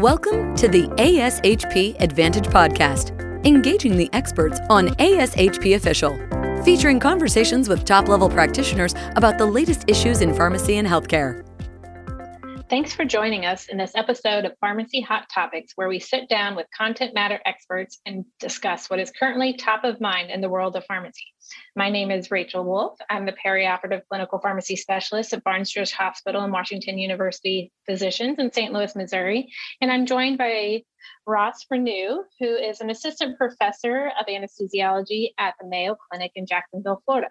Welcome to the ASHP Advantage Podcast, engaging the experts on ASHP Official, featuring conversations with top-level practitioners about the latest issues in pharmacy and healthcare. Thanks for joining us in this episode of Pharmacy Hot Topics, where we sit down with content matter experts and discuss what is currently top of mind in the world of pharmacy. My name is Rachel Wolf. I'm the perioperative clinical pharmacy specialist at Barnes-Jewish Hospital and Washington University Physicians in St. Louis, Missouri. And I'm joined by Ross Renew, who is an assistant professor of anesthesiology at the Mayo Clinic in Jacksonville, Florida.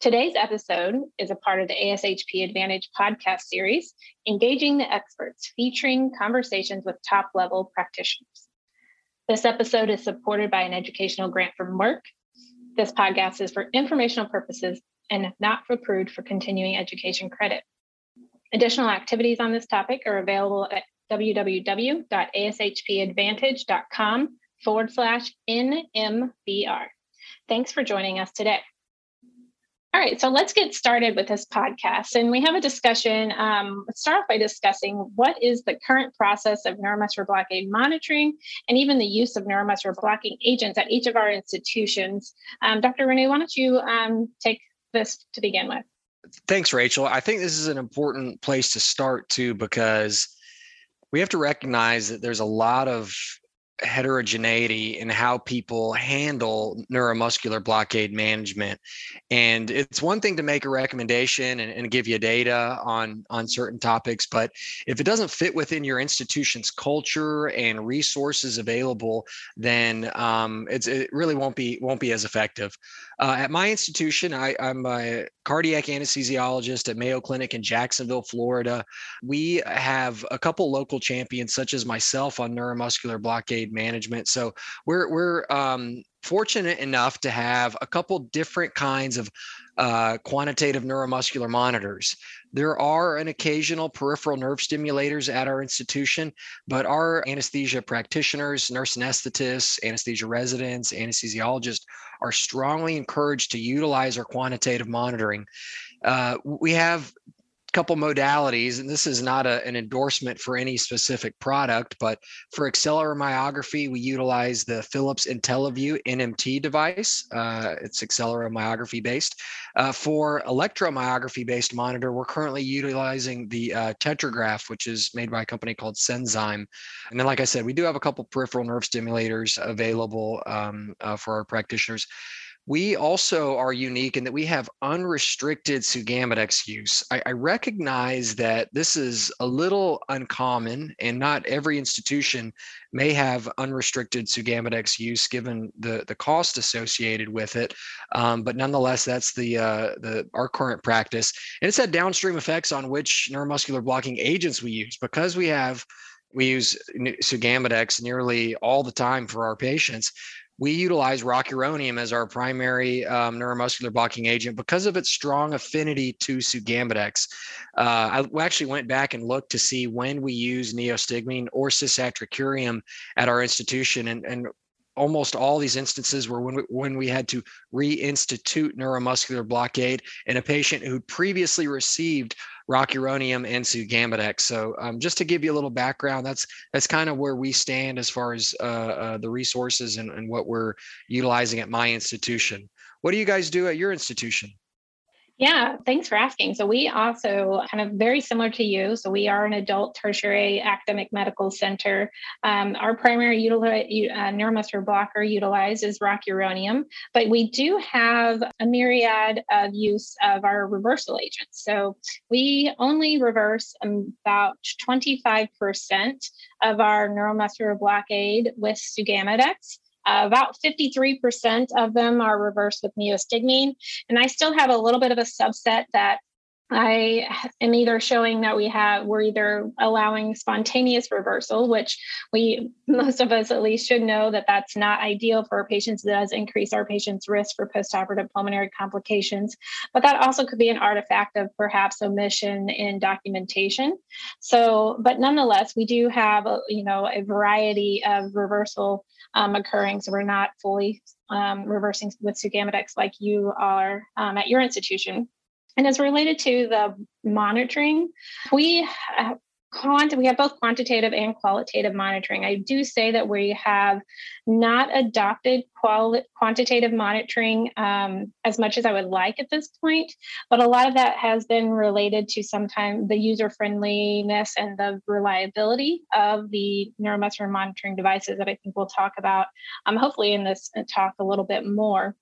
Today's episode is a part of the ASHP Advantage podcast series, Engaging the Experts, featuring conversations with top-level practitioners. This episode is supported by an educational grant from Merck. This podcast is for informational purposes and not approved for continuing education credit. Additional activities on this topic are available at www.ashpadvantage.com/NMBR. Thanks for joining us today. All right, so let's get started with this podcast. And we have a discussion. Let's start off by discussing what is the current process of neuromuscular blockade monitoring and even the use of neuromuscular blocking agents at each of our institutions. Dr. Renew, why don't you take this to begin with? Thanks, Rachel. I think this is an important place to start too, because we have to recognize that there's a lot of heterogeneity in how people handle neuromuscular blockade management. And it's one thing to make a recommendation and give you data on certain topics, but if it doesn't fit within your institution's culture and resources available, then it really won't be as effective. At my institution, I'm a cardiac anesthesiologist at Mayo Clinic in Jacksonville, Florida. We have a couple local champions, such as myself, on neuromuscular blockade management. So we're fortunate enough to have a couple different kinds of quantitative neuromuscular monitors. There are an occasional peripheral nerve stimulators at our institution, but our anesthesia practitioners, nurse anesthetists, anesthesia residents, anesthesiologists are strongly encouraged to utilize our quantitative monitoring. We have couple modalities, and this is not an endorsement for any specific product, but for acceleromyography, we utilize the Philips IntelliVue NMT device. It's acceleromyography based. For electromyography based monitor, we're currently utilizing the TetraGraph, which is made by a company called Senzime. And then, like I said, we do have a couple peripheral nerve stimulators available for our practitioners. We also are unique in that we have unrestricted sugammadex use. I recognize that this is a little uncommon, and not every institution may have unrestricted sugammadex use given the cost associated with it. But nonetheless, that's our current practice. And it's had downstream effects on which neuromuscular blocking agents we use, because we use sugammadex nearly all the time for our patients. We utilize rocuronium as our primary neuromuscular blocking agent because of its strong affinity to sugammadex. I actually went back and looked to see when we use neostigmine or cisatracurium at our institution, and almost all these instances were when we had to reinstitute neuromuscular blockade in a patient who previously received rocuronium and sugammadex. So just to give you a little background, that's kind of where we stand as far as the resources and what we're utilizing at my institution. What do you guys do at your institution? Yeah, thanks for asking. So we also kind of very similar to you. So we are an adult tertiary academic medical center. Our primary neuromuscular blocker utilized is rocuronium, but we do have a myriad of use of our reversal agents. So we only reverse about 25% of our neuromuscular blockade with sugammadex. About 53% of them are reversed with neostigmine. And I still have a little bit of a subset that I am either showing that we're either allowing spontaneous reversal, which most of us at least should know that that's not ideal for our patients. It does increase our patients' risk for postoperative pulmonary complications, but that also could be an artifact of perhaps omission in documentation. So, but nonetheless, we do have a variety of reversal occurring, so we're not fully reversing with sugammadex like you are at your institution. And as related to the monitoring, we we have both quantitative and qualitative monitoring. I do say that we have not adopted quantitative monitoring as much as I would like at this point, but a lot of that has been related to sometimes the user friendliness and the reliability of the neuromuscular monitoring devices that I think we'll talk about hopefully in this talk a little bit more.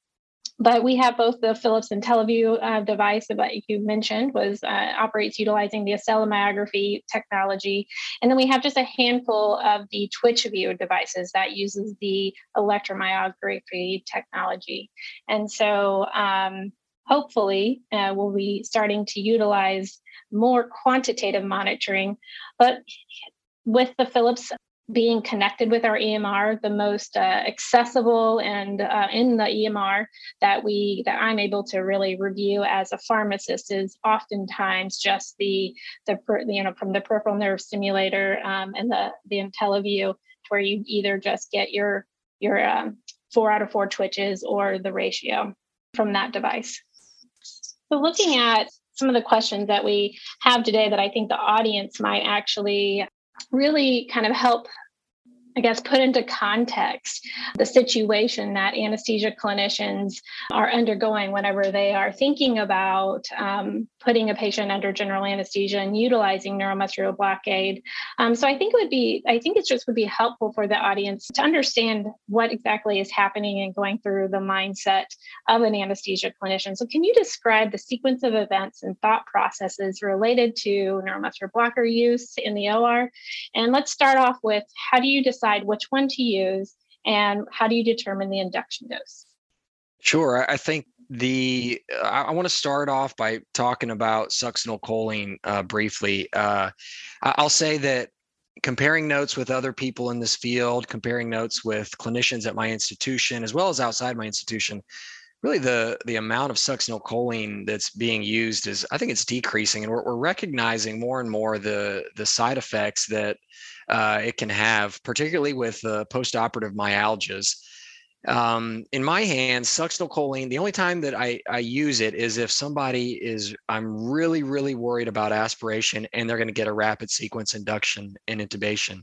But we have both the Philips IntelliVue device that you mentioned was operates utilizing the acellomyography technology. And then we have just a handful of the TwitchView devices that uses the electromyography technology. And so hopefully we'll be starting to utilize more quantitative monitoring. But with the Philips being connected with our EMR, the most accessible and in the EMR that I'm able to really review as a pharmacist is oftentimes just the from the peripheral nerve stimulator and the IntelliVue, to where you either just get your 4 out of 4 twitches or the ratio from that device. So looking at some of the questions that we have today that I think the audience might actually really kind of help, I guess, put into context the situation that anesthesia clinicians are undergoing whenever they are thinking about putting a patient under general anesthesia and utilizing neuromuscular blockade. So I think it would be helpful for the audience to understand what exactly is happening and going through the mindset of an anesthesia clinician. So can you describe the sequence of events and thought processes related to neuromuscular blocker use in the OR? And let's start off with, how do you decide which one to use, and how do you determine the induction dose? Sure. I think I want to start off by talking about succinylcholine briefly. I'll say that comparing notes with other people in this field, comparing notes with clinicians at my institution, as well as outside my institution, really the amount of succinylcholine that's being used is, I think it's decreasing, and we're recognizing more and more the side effects that it can have, particularly with postoperative myalgias. In my hands, succinylcholine, the only time that I use it is if I'm really, really worried about aspiration and they're going to get a rapid sequence induction and intubation.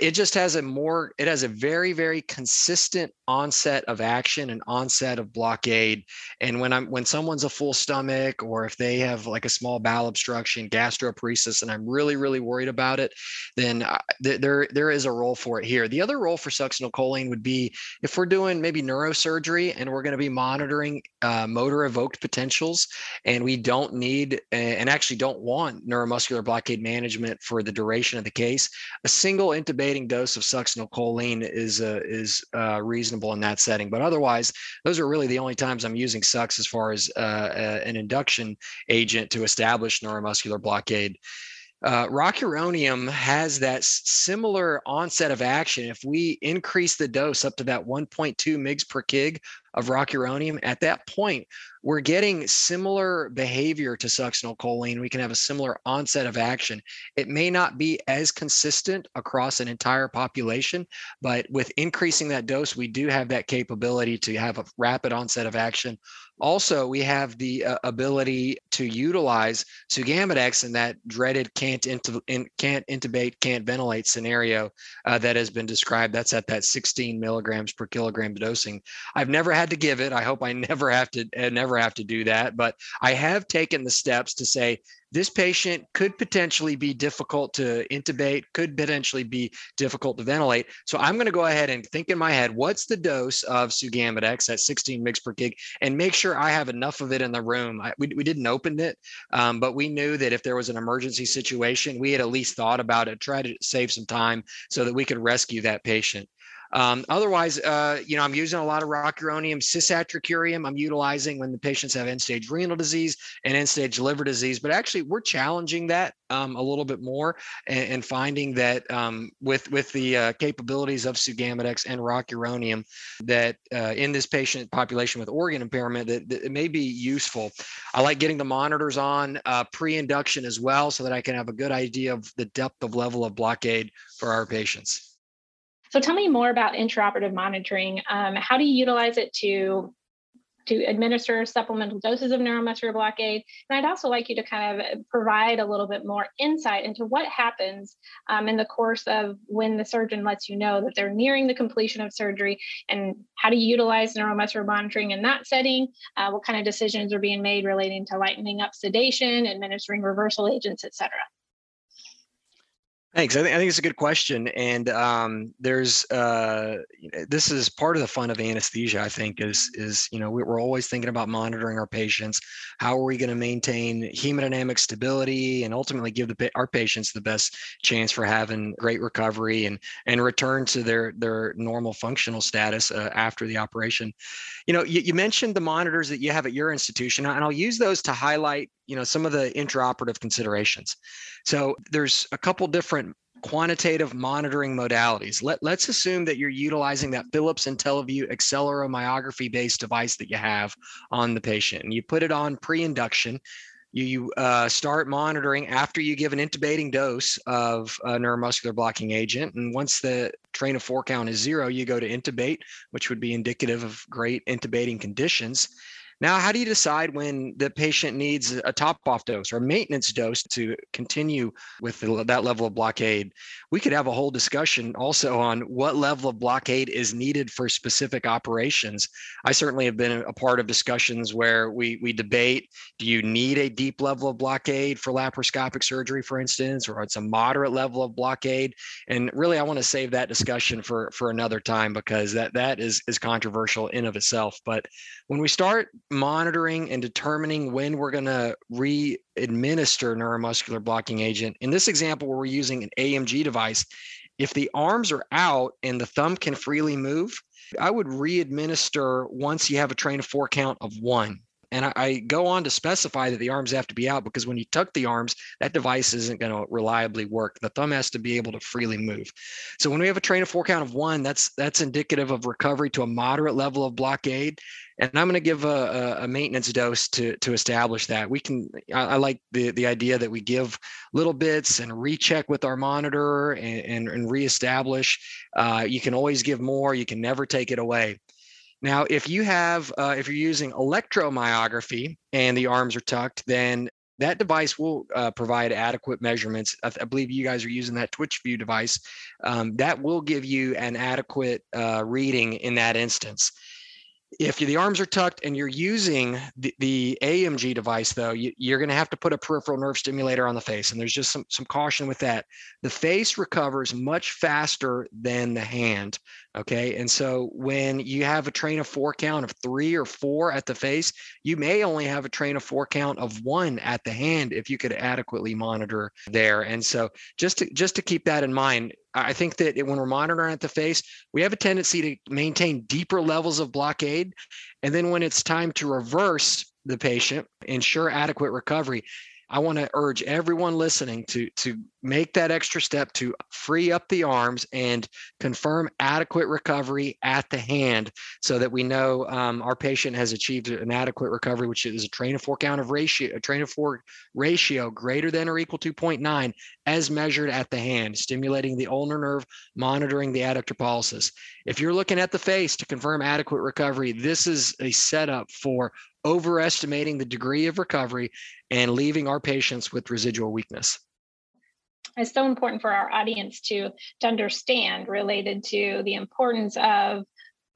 It just has a very, very consistent onset of action and onset of blockade. And when someone's a full stomach, or if they have like a small bowel obstruction, gastroparesis, and I'm really, really worried about it, then there is a role for it here. The other role for succinylcholine would be if we're doing maybe neurosurgery and we're going to be monitoring motor evoked potentials, and we don't need and actually don't want neuromuscular blockade management for the duration of the case, a single intubating dose of succinylcholine is reasonable in that setting. But otherwise, those are really the only times I'm using succ as far as an induction agent to establish neuromuscular blockade. Rocuronium has that similar onset of action. If we increase the dose up to that 1.2 mg per kg of rocuronium, at that point, we're getting similar behavior to succinylcholine. We can have a similar onset of action. It may not be as consistent across an entire population, but with increasing that dose, we do have that capability to have a rapid onset of action. Also, we have the ability to utilize sugammadex in that dreaded can't intubate, can't ventilate scenario that has been described. That's at that 16 milligrams per kilogram dosing. I've never had to give it. I hope I never have to do that. But I have taken the steps to say, this patient could potentially be difficult to intubate, could potentially be difficult to ventilate. So I'm going to go ahead and think in my head, what's the dose of sugammadex at 16 mg per kg, and make sure I have enough of it in the room. We didn't open it, but we knew that if there was an emergency situation, we had at least thought about it, try to save some time so that we could rescue that patient. Otherwise, I'm using a lot of rocuronium, cisatracurium. I'm utilizing when the patients have end-stage renal disease and end-stage liver disease. But actually, we're challenging that a little bit more and finding that with the capabilities of sugammadex and rocuronium, that in this patient population with organ impairment, that it may be useful. I like getting the monitors on pre-induction as well, so that I can have a good idea of the depth of level of blockade for our patients. So tell me more about intraoperative monitoring. How do you utilize it to to administer supplemental doses of neuromuscular blockade. And I'd also like you to kind of provide a little bit more insight into what happens in the course of when the surgeon lets you know that they're nearing the completion of surgery, and how to utilize neuromuscular monitoring in that setting, what kind of decisions are being made relating to lightening up sedation, administering reversal agents, et cetera. Thanks. I think it's a good question, and this is part of the fun of anesthesia. I think is we're always thinking about monitoring our patients. How are we going to maintain hemodynamic stability and ultimately give our patients the best chance for having great recovery and return to their normal functional status after the operation? You mentioned the monitors that you have at your institution, and I'll use those to highlight some of the intraoperative considerations. So there's a couple different quantitative monitoring modalities. Let's assume that you're utilizing that Philips IntelliVue acceleromyography-based device that you have on the patient, and you put it on pre-induction. You start monitoring after you give an intubating dose of a neuromuscular blocking agent. And once the train of four count is zero, you go to intubate, which would be indicative of great intubating conditions. Now, how do you decide when the patient needs a top-off dose or maintenance dose to continue with that level of blockade? We could have a whole discussion also on what level of blockade is needed for specific operations. I certainly have been a part of discussions where we debate, do you need a deep level of blockade for laparoscopic surgery, for instance, or it's a moderate level of blockade? And really, I want to save that discussion for another time, because that is controversial in of itself. But when we start monitoring and determining when we're going to re-administer neuromuscular blocking agent, in this example where we're using an AMG device, if the arms are out and the thumb can freely move, I would re-administer once you have a train of four count of one. And I go on to specify that the arms have to be out, because when you tuck the arms, that device isn't going to reliably work. The thumb has to be able to freely move. So when we have a train of four count of one, that's indicative of recovery to a moderate level of blockade. And I'm going to give a maintenance dose to establish that. I like the idea that we give little bits and recheck with our monitor and reestablish. You can always give more. You can never take it away. Now, if you're using electromyography and the arms are tucked, then that device will provide adequate measurements. I believe you guys are using that TwitchView device. That will give you an adequate reading in that instance. If the arms are tucked and you're using the AMG device, though, you're going to have to put a peripheral nerve stimulator on the face. And there's just some caution with that. The face recovers much faster than the hand. Okay. And so when you have a train of four count of three or four at the face, you may only have a train of four count of one at the hand if you could adequately monitor there. And so just to keep that in mind, I think that when we're monitoring at the face, we have a tendency to maintain deeper levels of blockade. And then when it's time to reverse the patient, ensure adequate recovery, I want to urge everyone listening to make that extra step to free up the arms and confirm adequate recovery at the hand, so that we know our patient has achieved an adequate recovery, which is a train of four count of ratio, a train of four ratio greater than or equal to 0.9 as measured at the hand, stimulating the ulnar nerve, monitoring the adductor pollicis. If you're looking at the face to confirm adequate recovery, this is a setup for overestimating the degree of recovery and leaving our patients with residual weakness. It's so important for our audience to understand related to the importance of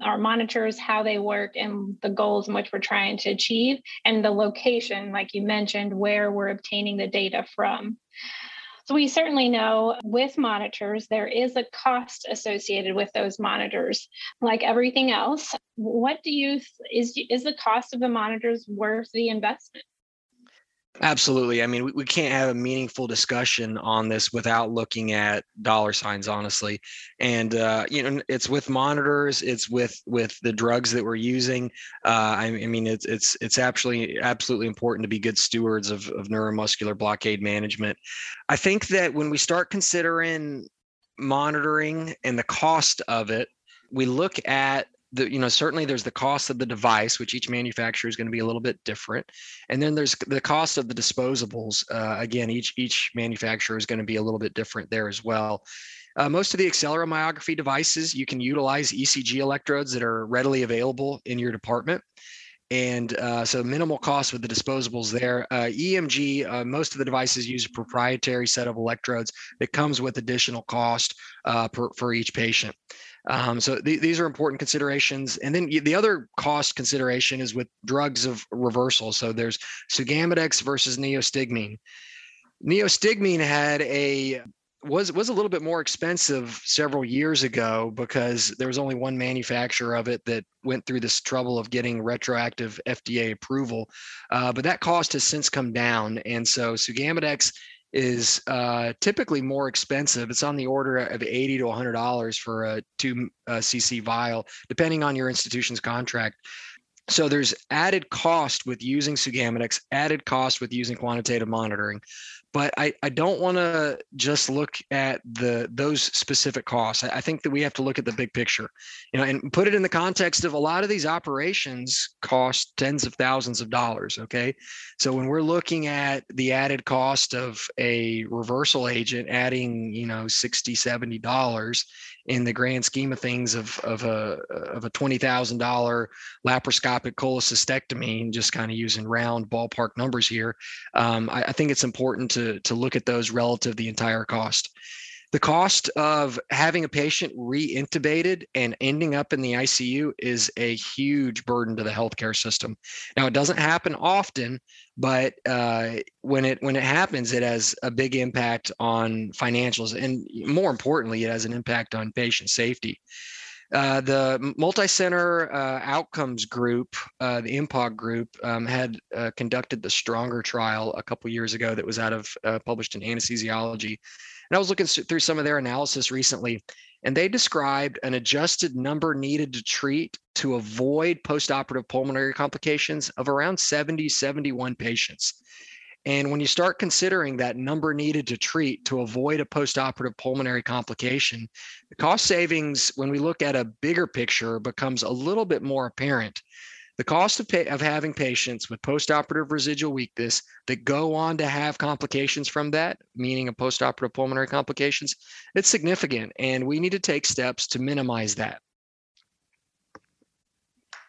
our monitors, how they work, and the goals in which we're trying to achieve, and the location, like you mentioned, where we're obtaining the data from. So we certainly know with monitors, there is a cost associated with those monitors. Like everything else, what do you, is the cost of the monitors worth the investment? Absolutely. I mean, we can't have a meaningful discussion on this without looking at dollar signs, honestly. And, it's with monitors, it's with the drugs that we're using. It's absolutely important to be good stewards of neuromuscular blockade management. I think that when we start considering monitoring and the cost of it, we look at certainly there's the cost of the device, which each manufacturer is going to be a little bit different. And then there's the cost of the disposables. Again, each manufacturer is going to be a little bit different there as well. Most of the acceleromyography devices, you can utilize ECG electrodes that are readily available in your department. And so minimal cost with the disposables there. EMG, most of the devices use a proprietary set of electrodes that comes with additional cost for each patient. So these are important considerations. And then the other cost consideration is with drugs of reversal. So there's sugammadex versus neostigmine. Neostigmine had was a little bit more expensive several years ago because there was only one manufacturer of it that went through this trouble of getting retroactive FDA approval. But that cost has since come down. And so sugammadex is typically more expensive. It's on the order of $80 to $100 for a 2 cc vial, depending on your institution's contract. So there's added cost with using sugammadex, added cost with using quantitative monitoring. But I don't want to just look at those specific costs. I think that we have to look at the big picture, and put it in the context of a lot of these operations cost tens of thousands of dollars. Okay, so when we're looking at the added cost of a reversal agent, adding $60, $70 in the grand scheme of things of a $20,000 laparoscopic cholecystectomy, just kind of using round ballpark numbers here, I think it's important to look at those relative to the entire cost. The cost of having a patient re-intubated and ending up in the ICU is a huge burden to the healthcare system. Now, it doesn't happen often, but when it happens, it has a big impact on financials, and more importantly, it has an impact on patient safety. The multi-center outcomes group, the MPOG group, had conducted the Stronger trial a couple years ago that was out of published in Anesthesiology. And I was looking through some of their analysis recently, and they described an adjusted number needed to treat to avoid postoperative pulmonary complications of around 70, 71 patients. And when you start considering that number needed to treat to avoid a postoperative pulmonary complication, the cost savings, when we look at a bigger picture, becomes a little bit more apparent. The cost of having patients with postoperative residual weakness that go on to have complications from that, meaning a postoperative pulmonary complications, it's significant, and we need to take steps to minimize that.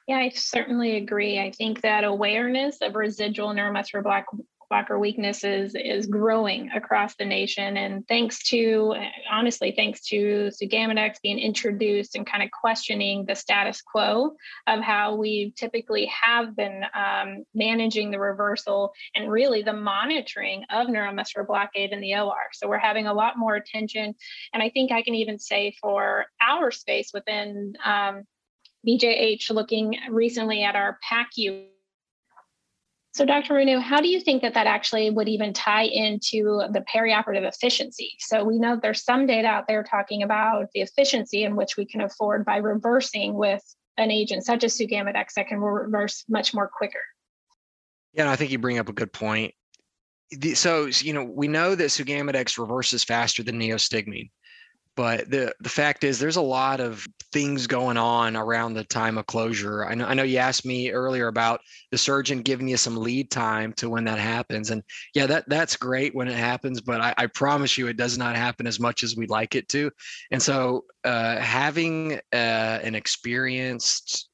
Yeah, I certainly agree. I think that awareness of residual neuromuscular blocker weaknesses is growing across the nation. And thanks to sugammadex being introduced and kind of questioning the status quo of how we typically have been managing the reversal and really the monitoring of neuromuscular blockade in the OR. So we're having a lot more attention. And I think I can even say for our space within BJH, looking recently at our PACU. So Dr. Renew, how do you think that actually would even tie into the perioperative efficiency? So we know there's some data out there talking about the efficiency in which we can afford by reversing with an agent such as sugammadex that can reverse much more quicker. Yeah, I think you bring up a good point. So, we know that sugammadex reverses faster than neostigmine. But the fact is there's a lot of things going on around the time of closure. I know you asked me earlier about the surgeon giving you some lead time to when that happens. And yeah, that's great when it happens, but I promise you it does not happen as much as we'd like it to. And so having an experienced,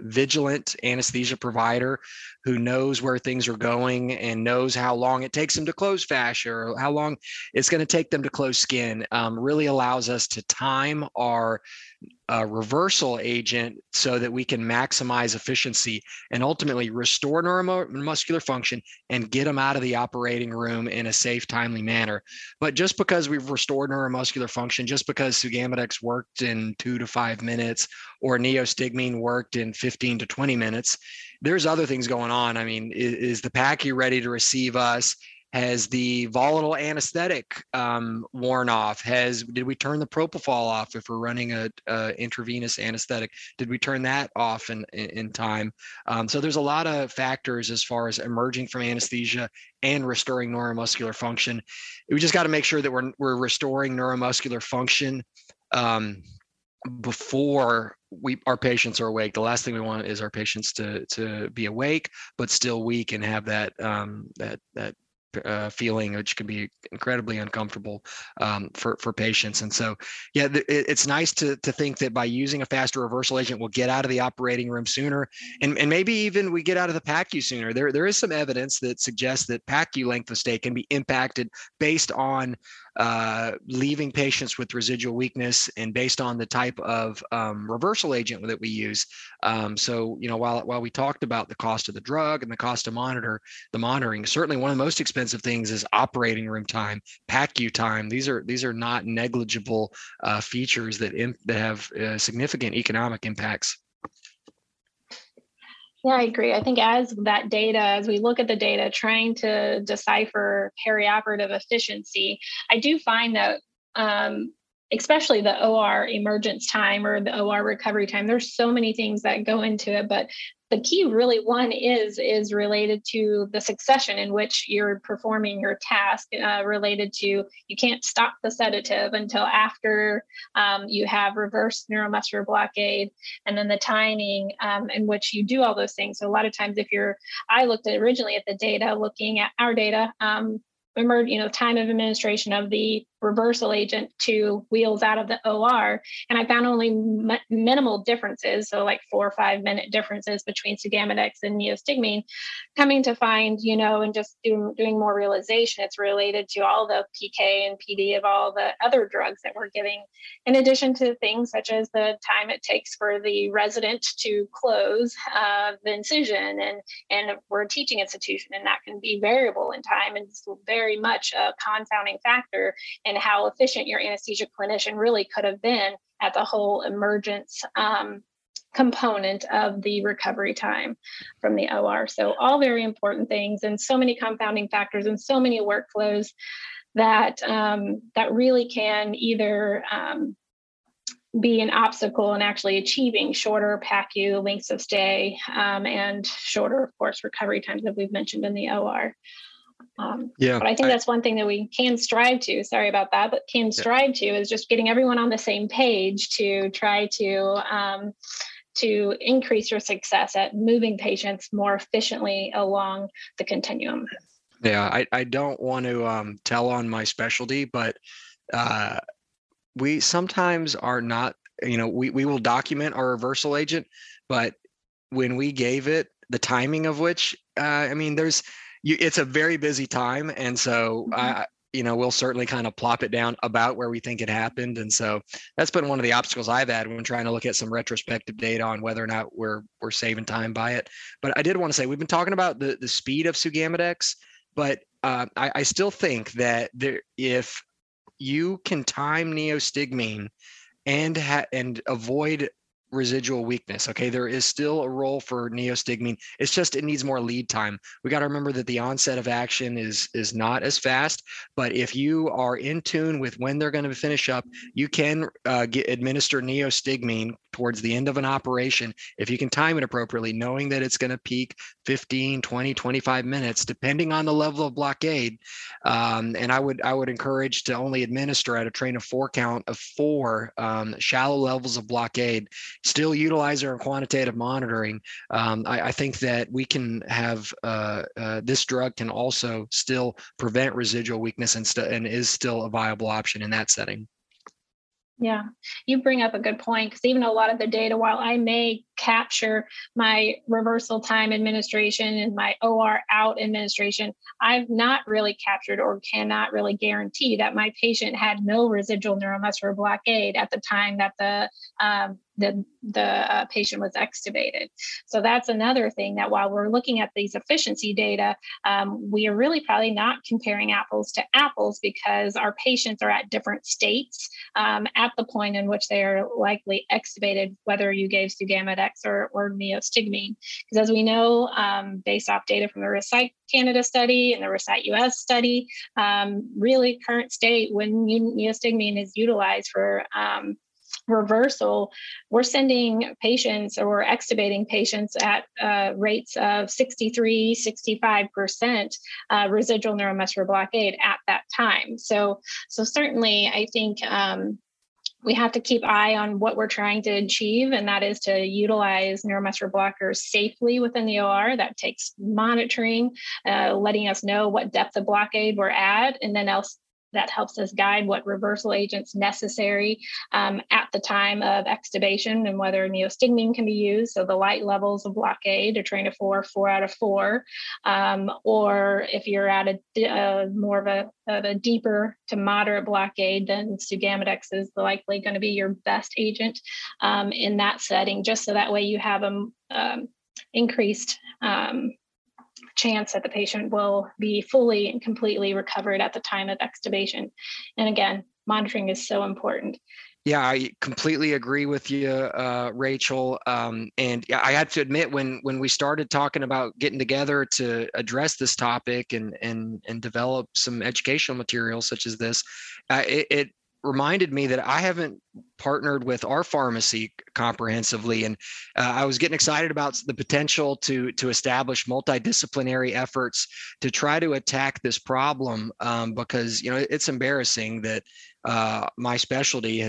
vigilant anesthesia provider who knows where things are going and knows how long it takes them to close fascia or how long it's going to take them to close skin really allows us to time our reversal agent so that we can maximize efficiency and ultimately restore neuromuscular function and get them out of the operating room in a safe, timely manner. But just because we've restored neuromuscular function, just because sugammadex worked in 2 to 5 minutes or neostigmine worked in 15 to 20 minutes, there's other things going on. I mean, is the PACU ready to receive us? Has the volatile anesthetic worn off? Did we turn the propofol off if we're running a intravenous anesthetic? Did we turn that off in time? So there's a lot of factors as far as emerging from anesthesia and restoring neuromuscular function. We just got to make sure that we're restoring neuromuscular function before our patients are awake. The last thing we want is our patients to be awake but still weak and have that feeling, which can be incredibly uncomfortable for patients. And so, yeah, it's nice to think that by using a faster reversal agent, we'll get out of the operating room sooner, and maybe even we get out of the PACU sooner. There is some evidence that suggests that PACU length of stay can be impacted based on leaving patients with residual weakness and based on the type of reversal agent that we use. So, you know, while we talked about the cost of the drug and the cost of monitoring, certainly one of the most expensive things is operating room time, PACU time. These are not negligible features that have significant economic impacts. Yeah, I agree. I think as we look at the data, trying to decipher perioperative efficiency, I do find that especially the OR emergence time or the OR recovery time, there's so many things that go into it, but the key really one is related to the succession in which you're performing your task, related to, you can't stop the sedative until after you have reverse neuromuscular blockade, and then the timing in which you do all those things. So a lot of times I looked at originally at the data, looking at our data, remember, you know, time of administration of the reversal agent to wheels out of the OR. And I found only minimal differences. So like 4 or 5 minute differences between sugammadex and neostigmine, coming to find, you know, and just doing more realization, it's related to all the PK and PD of all the other drugs that we're giving, in addition to things such as the time it takes for the resident to close the incision, and we're a teaching institution, and that can be variable in time, and it's very much a confounding factor and how efficient your anesthesia clinician really could have been at the whole emergence component of the recovery time from the OR. So all very important things, and so many confounding factors and so many workflows that really can either be an obstacle in actually achieving shorter PACU lengths of stay and shorter, of course, recovery times that we've mentioned in the OR. But I think that's one thing that we can strive to, is just getting everyone on the same page to try to increase your success at moving patients more efficiently along the continuum. Yeah. I don't want to tell on my specialty, but we sometimes are not, you know, we will document our reversal agent, but when we gave it, the timing of which, it's a very busy time. And so, we'll certainly kind of plop it down about where we think it happened. And so that's been one of the obstacles I've had when trying to look at some retrospective data on whether or not we're saving time by it. But I did want to say, we've been talking about the speed of sugammadex, but I still think that if you can time neostigmine and avoid residual weakness, okay, there is still a role for neostigmine. It's just it needs more lead time. We got to remember that the onset of action is not as fast, but if you are in tune with when they're going to finish up, you can administer neostigmine towards the end of an operation if you can time it appropriately, knowing that it's going to peak 15, 20, 25 minutes, depending on the level of blockade. And I would encourage to only administer at a train of 4 count of 4 shallow levels of blockade. Still utilize our quantitative monitoring. I think that we can have this drug can also still prevent residual weakness and is still a viable option in that setting. Yeah, you bring up a good point, because even a lot of the data, while I may capture my reversal time administration and my OR out administration, I've not really captured or cannot really guarantee that my patient had no residual neuromuscular blockade at the time that the patient was extubated. So that's another thing that while we're looking at these efficiency data, we are really probably not comparing apples to apples, because our patients are at different states at the point in which they are likely extubated, whether you gave sugammadex or neostigmine. Because as we know, based off data from the Recite Canada study and the Recite US study, really current state when neostigmine is utilized for reversal, we're sending patients or we're extubating patients at rates of 63, 65% residual neuromuscular blockade at that time. So certainly I think we have to keep eye on what we're trying to achieve, and that is to utilize neuromuscular blockers safely within the OR. That takes monitoring, letting us know what depth of blockade we're at, and then else that helps us guide what reversal agents necessary at the time of extubation and whether neostigmine can be used. So the light levels of blockade, a train of four, 4 out of 4. Or if you're at a more of a deeper to moderate blockade, then sugammadex is likely going to be your best agent in that setting, just so that way you have increased chance that the patient will be fully and completely recovered at the time of extubation. And again, monitoring is so important. Yeah, I completely agree with you, Rachel. And I had to admit, when we started talking about getting together to address this topic and develop some educational materials such as this, it reminded me that I haven't partnered with our pharmacy comprehensively. And I was getting excited about the potential to establish multidisciplinary efforts to try to attack this problem, because, you know, it's embarrassing that my specialty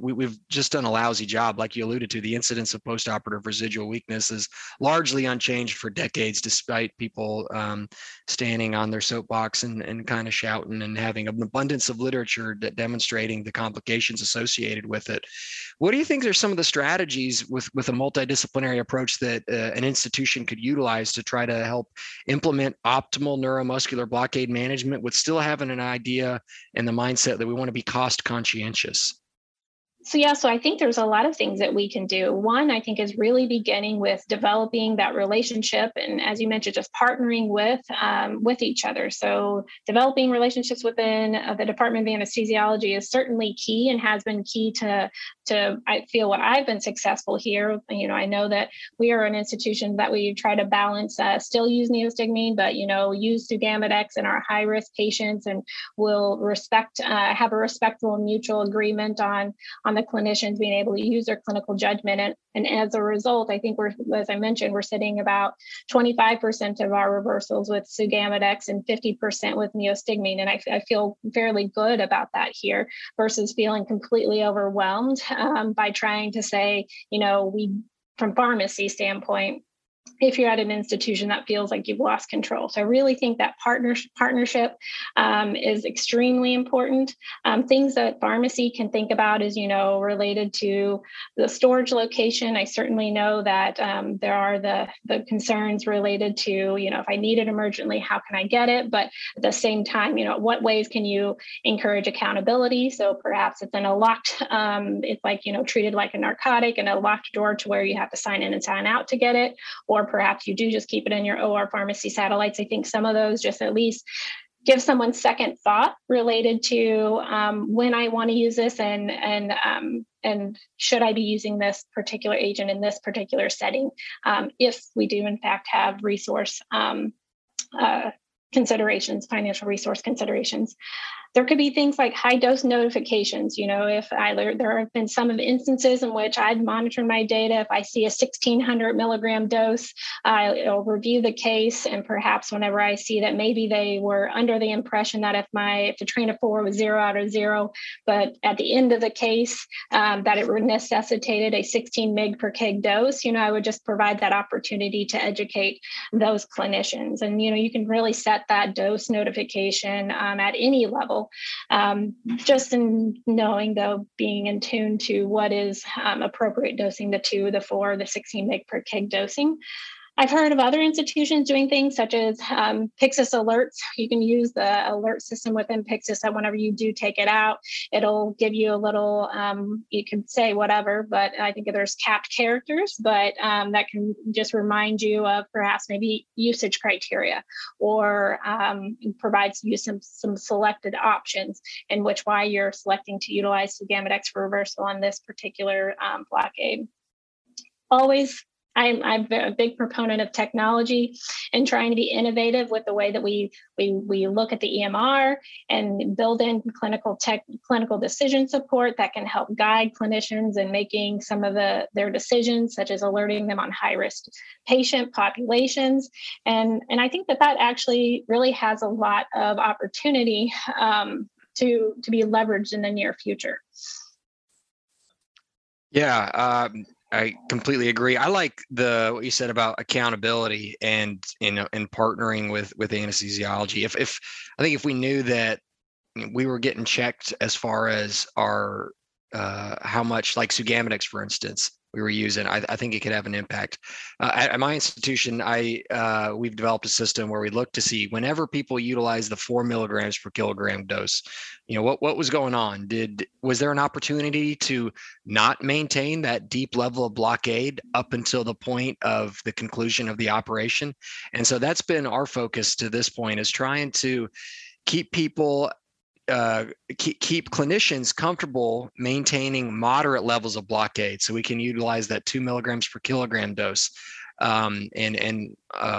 we've just done a lousy job. Like you alluded to, the incidence of postoperative residual weakness is largely unchanged for decades, despite people standing on their soapbox and kind of shouting and having an abundance of literature that demonstrating the complications associated with it. What do you think are some of the strategies with a multidisciplinary approach that an institution could utilize to try to help implement optimal neuromuscular blockade management with still having an idea and the mindset that we want to be cost conscientious? So I think there's a lot of things that we can do. One, I think, is really beginning with developing that relationship. And as you mentioned, just partnering with each other. So developing relationships within the Department of Anesthesiology is certainly key and has been key to I feel what I've been successful here. You know, I know that we are an institution that we try to balance, still use neostigmine, but, you know, use sugammadex in our high risk patients, and will have a respectful mutual agreement on the clinicians being able to use their clinical judgment. And as a result, I think as I mentioned, we're sitting about 25% of our reversals with sugammadex and 50% with neostigmine. And I feel fairly good about that here versus feeling completely overwhelmed by trying to say, you know, we, from pharmacy standpoint, if you're at an institution that feels like you've lost control. So I really think that partnership is extremely important. Things that pharmacy can think about is, you know, related to the storage location. I certainly know that there are the concerns related to, you know, if I need it emergently, how can I get it? But at the same time, you know, what ways can you encourage accountability? So perhaps it's in a locked, it's like, you know, treated like a narcotic in a locked door to where you have to sign in and sign out to get it. Or perhaps you do just keep it in your OR pharmacy satellites. I think some of those just at least give someone second thought related to when I want to use this and should I be using this particular agent in this particular setting, if we do in fact have resource considerations, financial resource considerations. There could be things like high dose notifications. You know, there have been some instances in which I'd monitor my data. If I see a 1600 milligram dose, I'll review the case. And perhaps whenever I see that maybe they were under the impression that if the train of four was 0 out of 0, but at the end of the case, that it necessitated a 16 mg per kg dose, you know, I would just provide that opportunity to educate those clinicians. And, you know, you can really set that dose notification at any level. Just in knowing, though, being in tune to what is appropriate dosing, the 2, the 4, the 16 mg per kg dosing. I've heard of other institutions doing things such as Pyxis alerts. You can use the alert system within Pyxis that whenever you do take it out, it'll give you a little, you can say whatever, but I think there's capped characters, but that can just remind you of perhaps maybe usage criteria, or provides you some selected options in which why you're selecting to utilize sugammadex for reversal on this particular blockade. Always, I'm a big proponent of technology and trying to be innovative with the way that we look at the EMR and build in clinical decision support that can help guide clinicians in making some of their decisions, such as alerting them on high-risk patient populations. And I think that actually really has a lot of opportunity to be leveraged in the near future. Yeah, I completely agree. I like what you said about accountability and, you know, and partnering with anesthesiology. If I think if we knew that we were getting checked as far as our how much, like sugammadex, for instance, we were using, I think it could have an impact. At my institution, we've developed a system where we look to see whenever people utilize the 4 mg/kg dose, you know, what was going on? Was there an opportunity to not maintain that deep level of blockade up until the point of the conclusion of the operation? And so that's been our focus to this point, is trying to keep people, keep clinicians comfortable maintaining moderate levels of blockade, so we can utilize that 2 mg/kg dose, and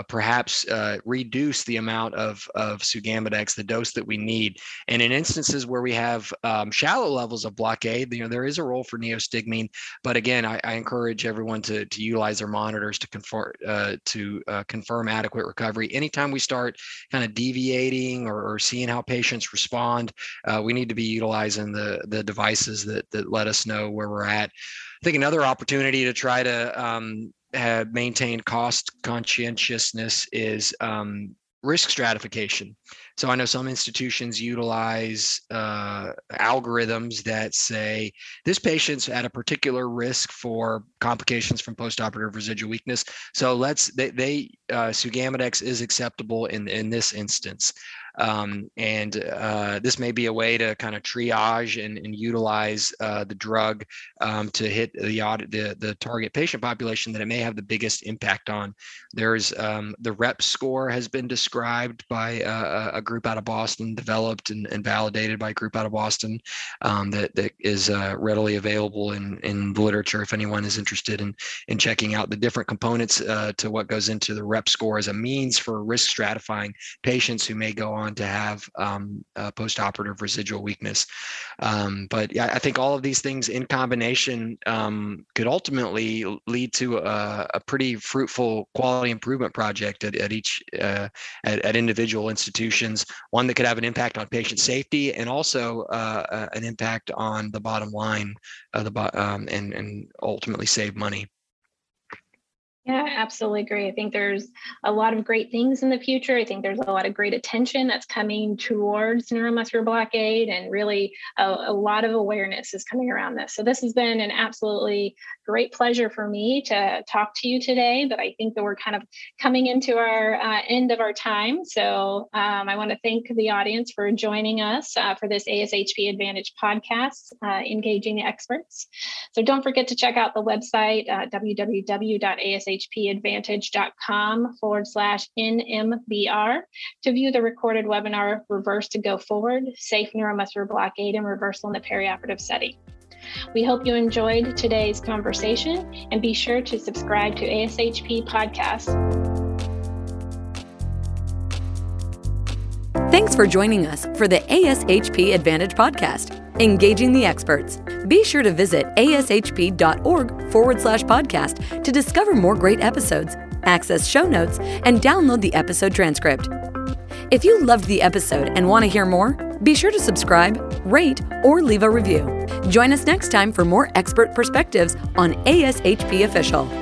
perhaps reduce the amount of sugammadex, the dose that we need. And in instances where we have shallow levels of blockade, you know, there is a role for neostigmine. But again, I encourage everyone to utilize their monitors to confirm adequate recovery. Anytime we start kind of deviating or seeing how patients respond, we need to be utilizing the devices that let us know where we're at. I think another opportunity to try to maintain cost conscientiousness is risk stratification. So I know some institutions utilize algorithms that say this patient's at a particular risk for complications from postoperative residual weakness. So sugammadex is acceptable in this instance. And this may be a way to kind of triage and utilize the drug to hit the target patient population that it may have the biggest impact on. There's the REP score has been described by a group out of Boston, developed and validated by a group out of Boston, that is readily available in the literature if anyone is interested in checking out the different components to what goes into the REP score as a means for risk stratifying patients who may go on to have postoperative residual weakness. But yeah, I think all of these things in combination could ultimately lead to a pretty fruitful quality improvement project at individual institutions, one that could have an impact on patient safety and also an impact on the bottom line and ultimately save money. Yeah, I absolutely agree. I think there's a lot of great things in the future. I think there's a lot of great attention that's coming towards neuromuscular blockade, and really a lot of awareness is coming around this. So this has been an absolutely great pleasure for me to talk to you today, but I think that we're kind of coming into our end of our time. So I want to thank the audience for joining us for this ASHP Advantage podcast, Engaging the Experts. So don't forget to check out the website, www.ashpadvantage.com/NMBR to view the recorded webinar, Reverse to Go Forward, Safe Neuromuscular Blockade and Reversal in the Perioperative Setting. We hope you enjoyed today's conversation, and be sure to subscribe to ASHP Podcasts. Thanks for joining us for the ASHP Advantage Podcast, Engaging the Experts. Be sure to visit ashp.org/podcast to discover more great episodes, access show notes, and download the episode transcript. If you loved the episode and want to hear more, be sure to subscribe, rate, or leave a review. Join us next time for more expert perspectives on ASHP Official.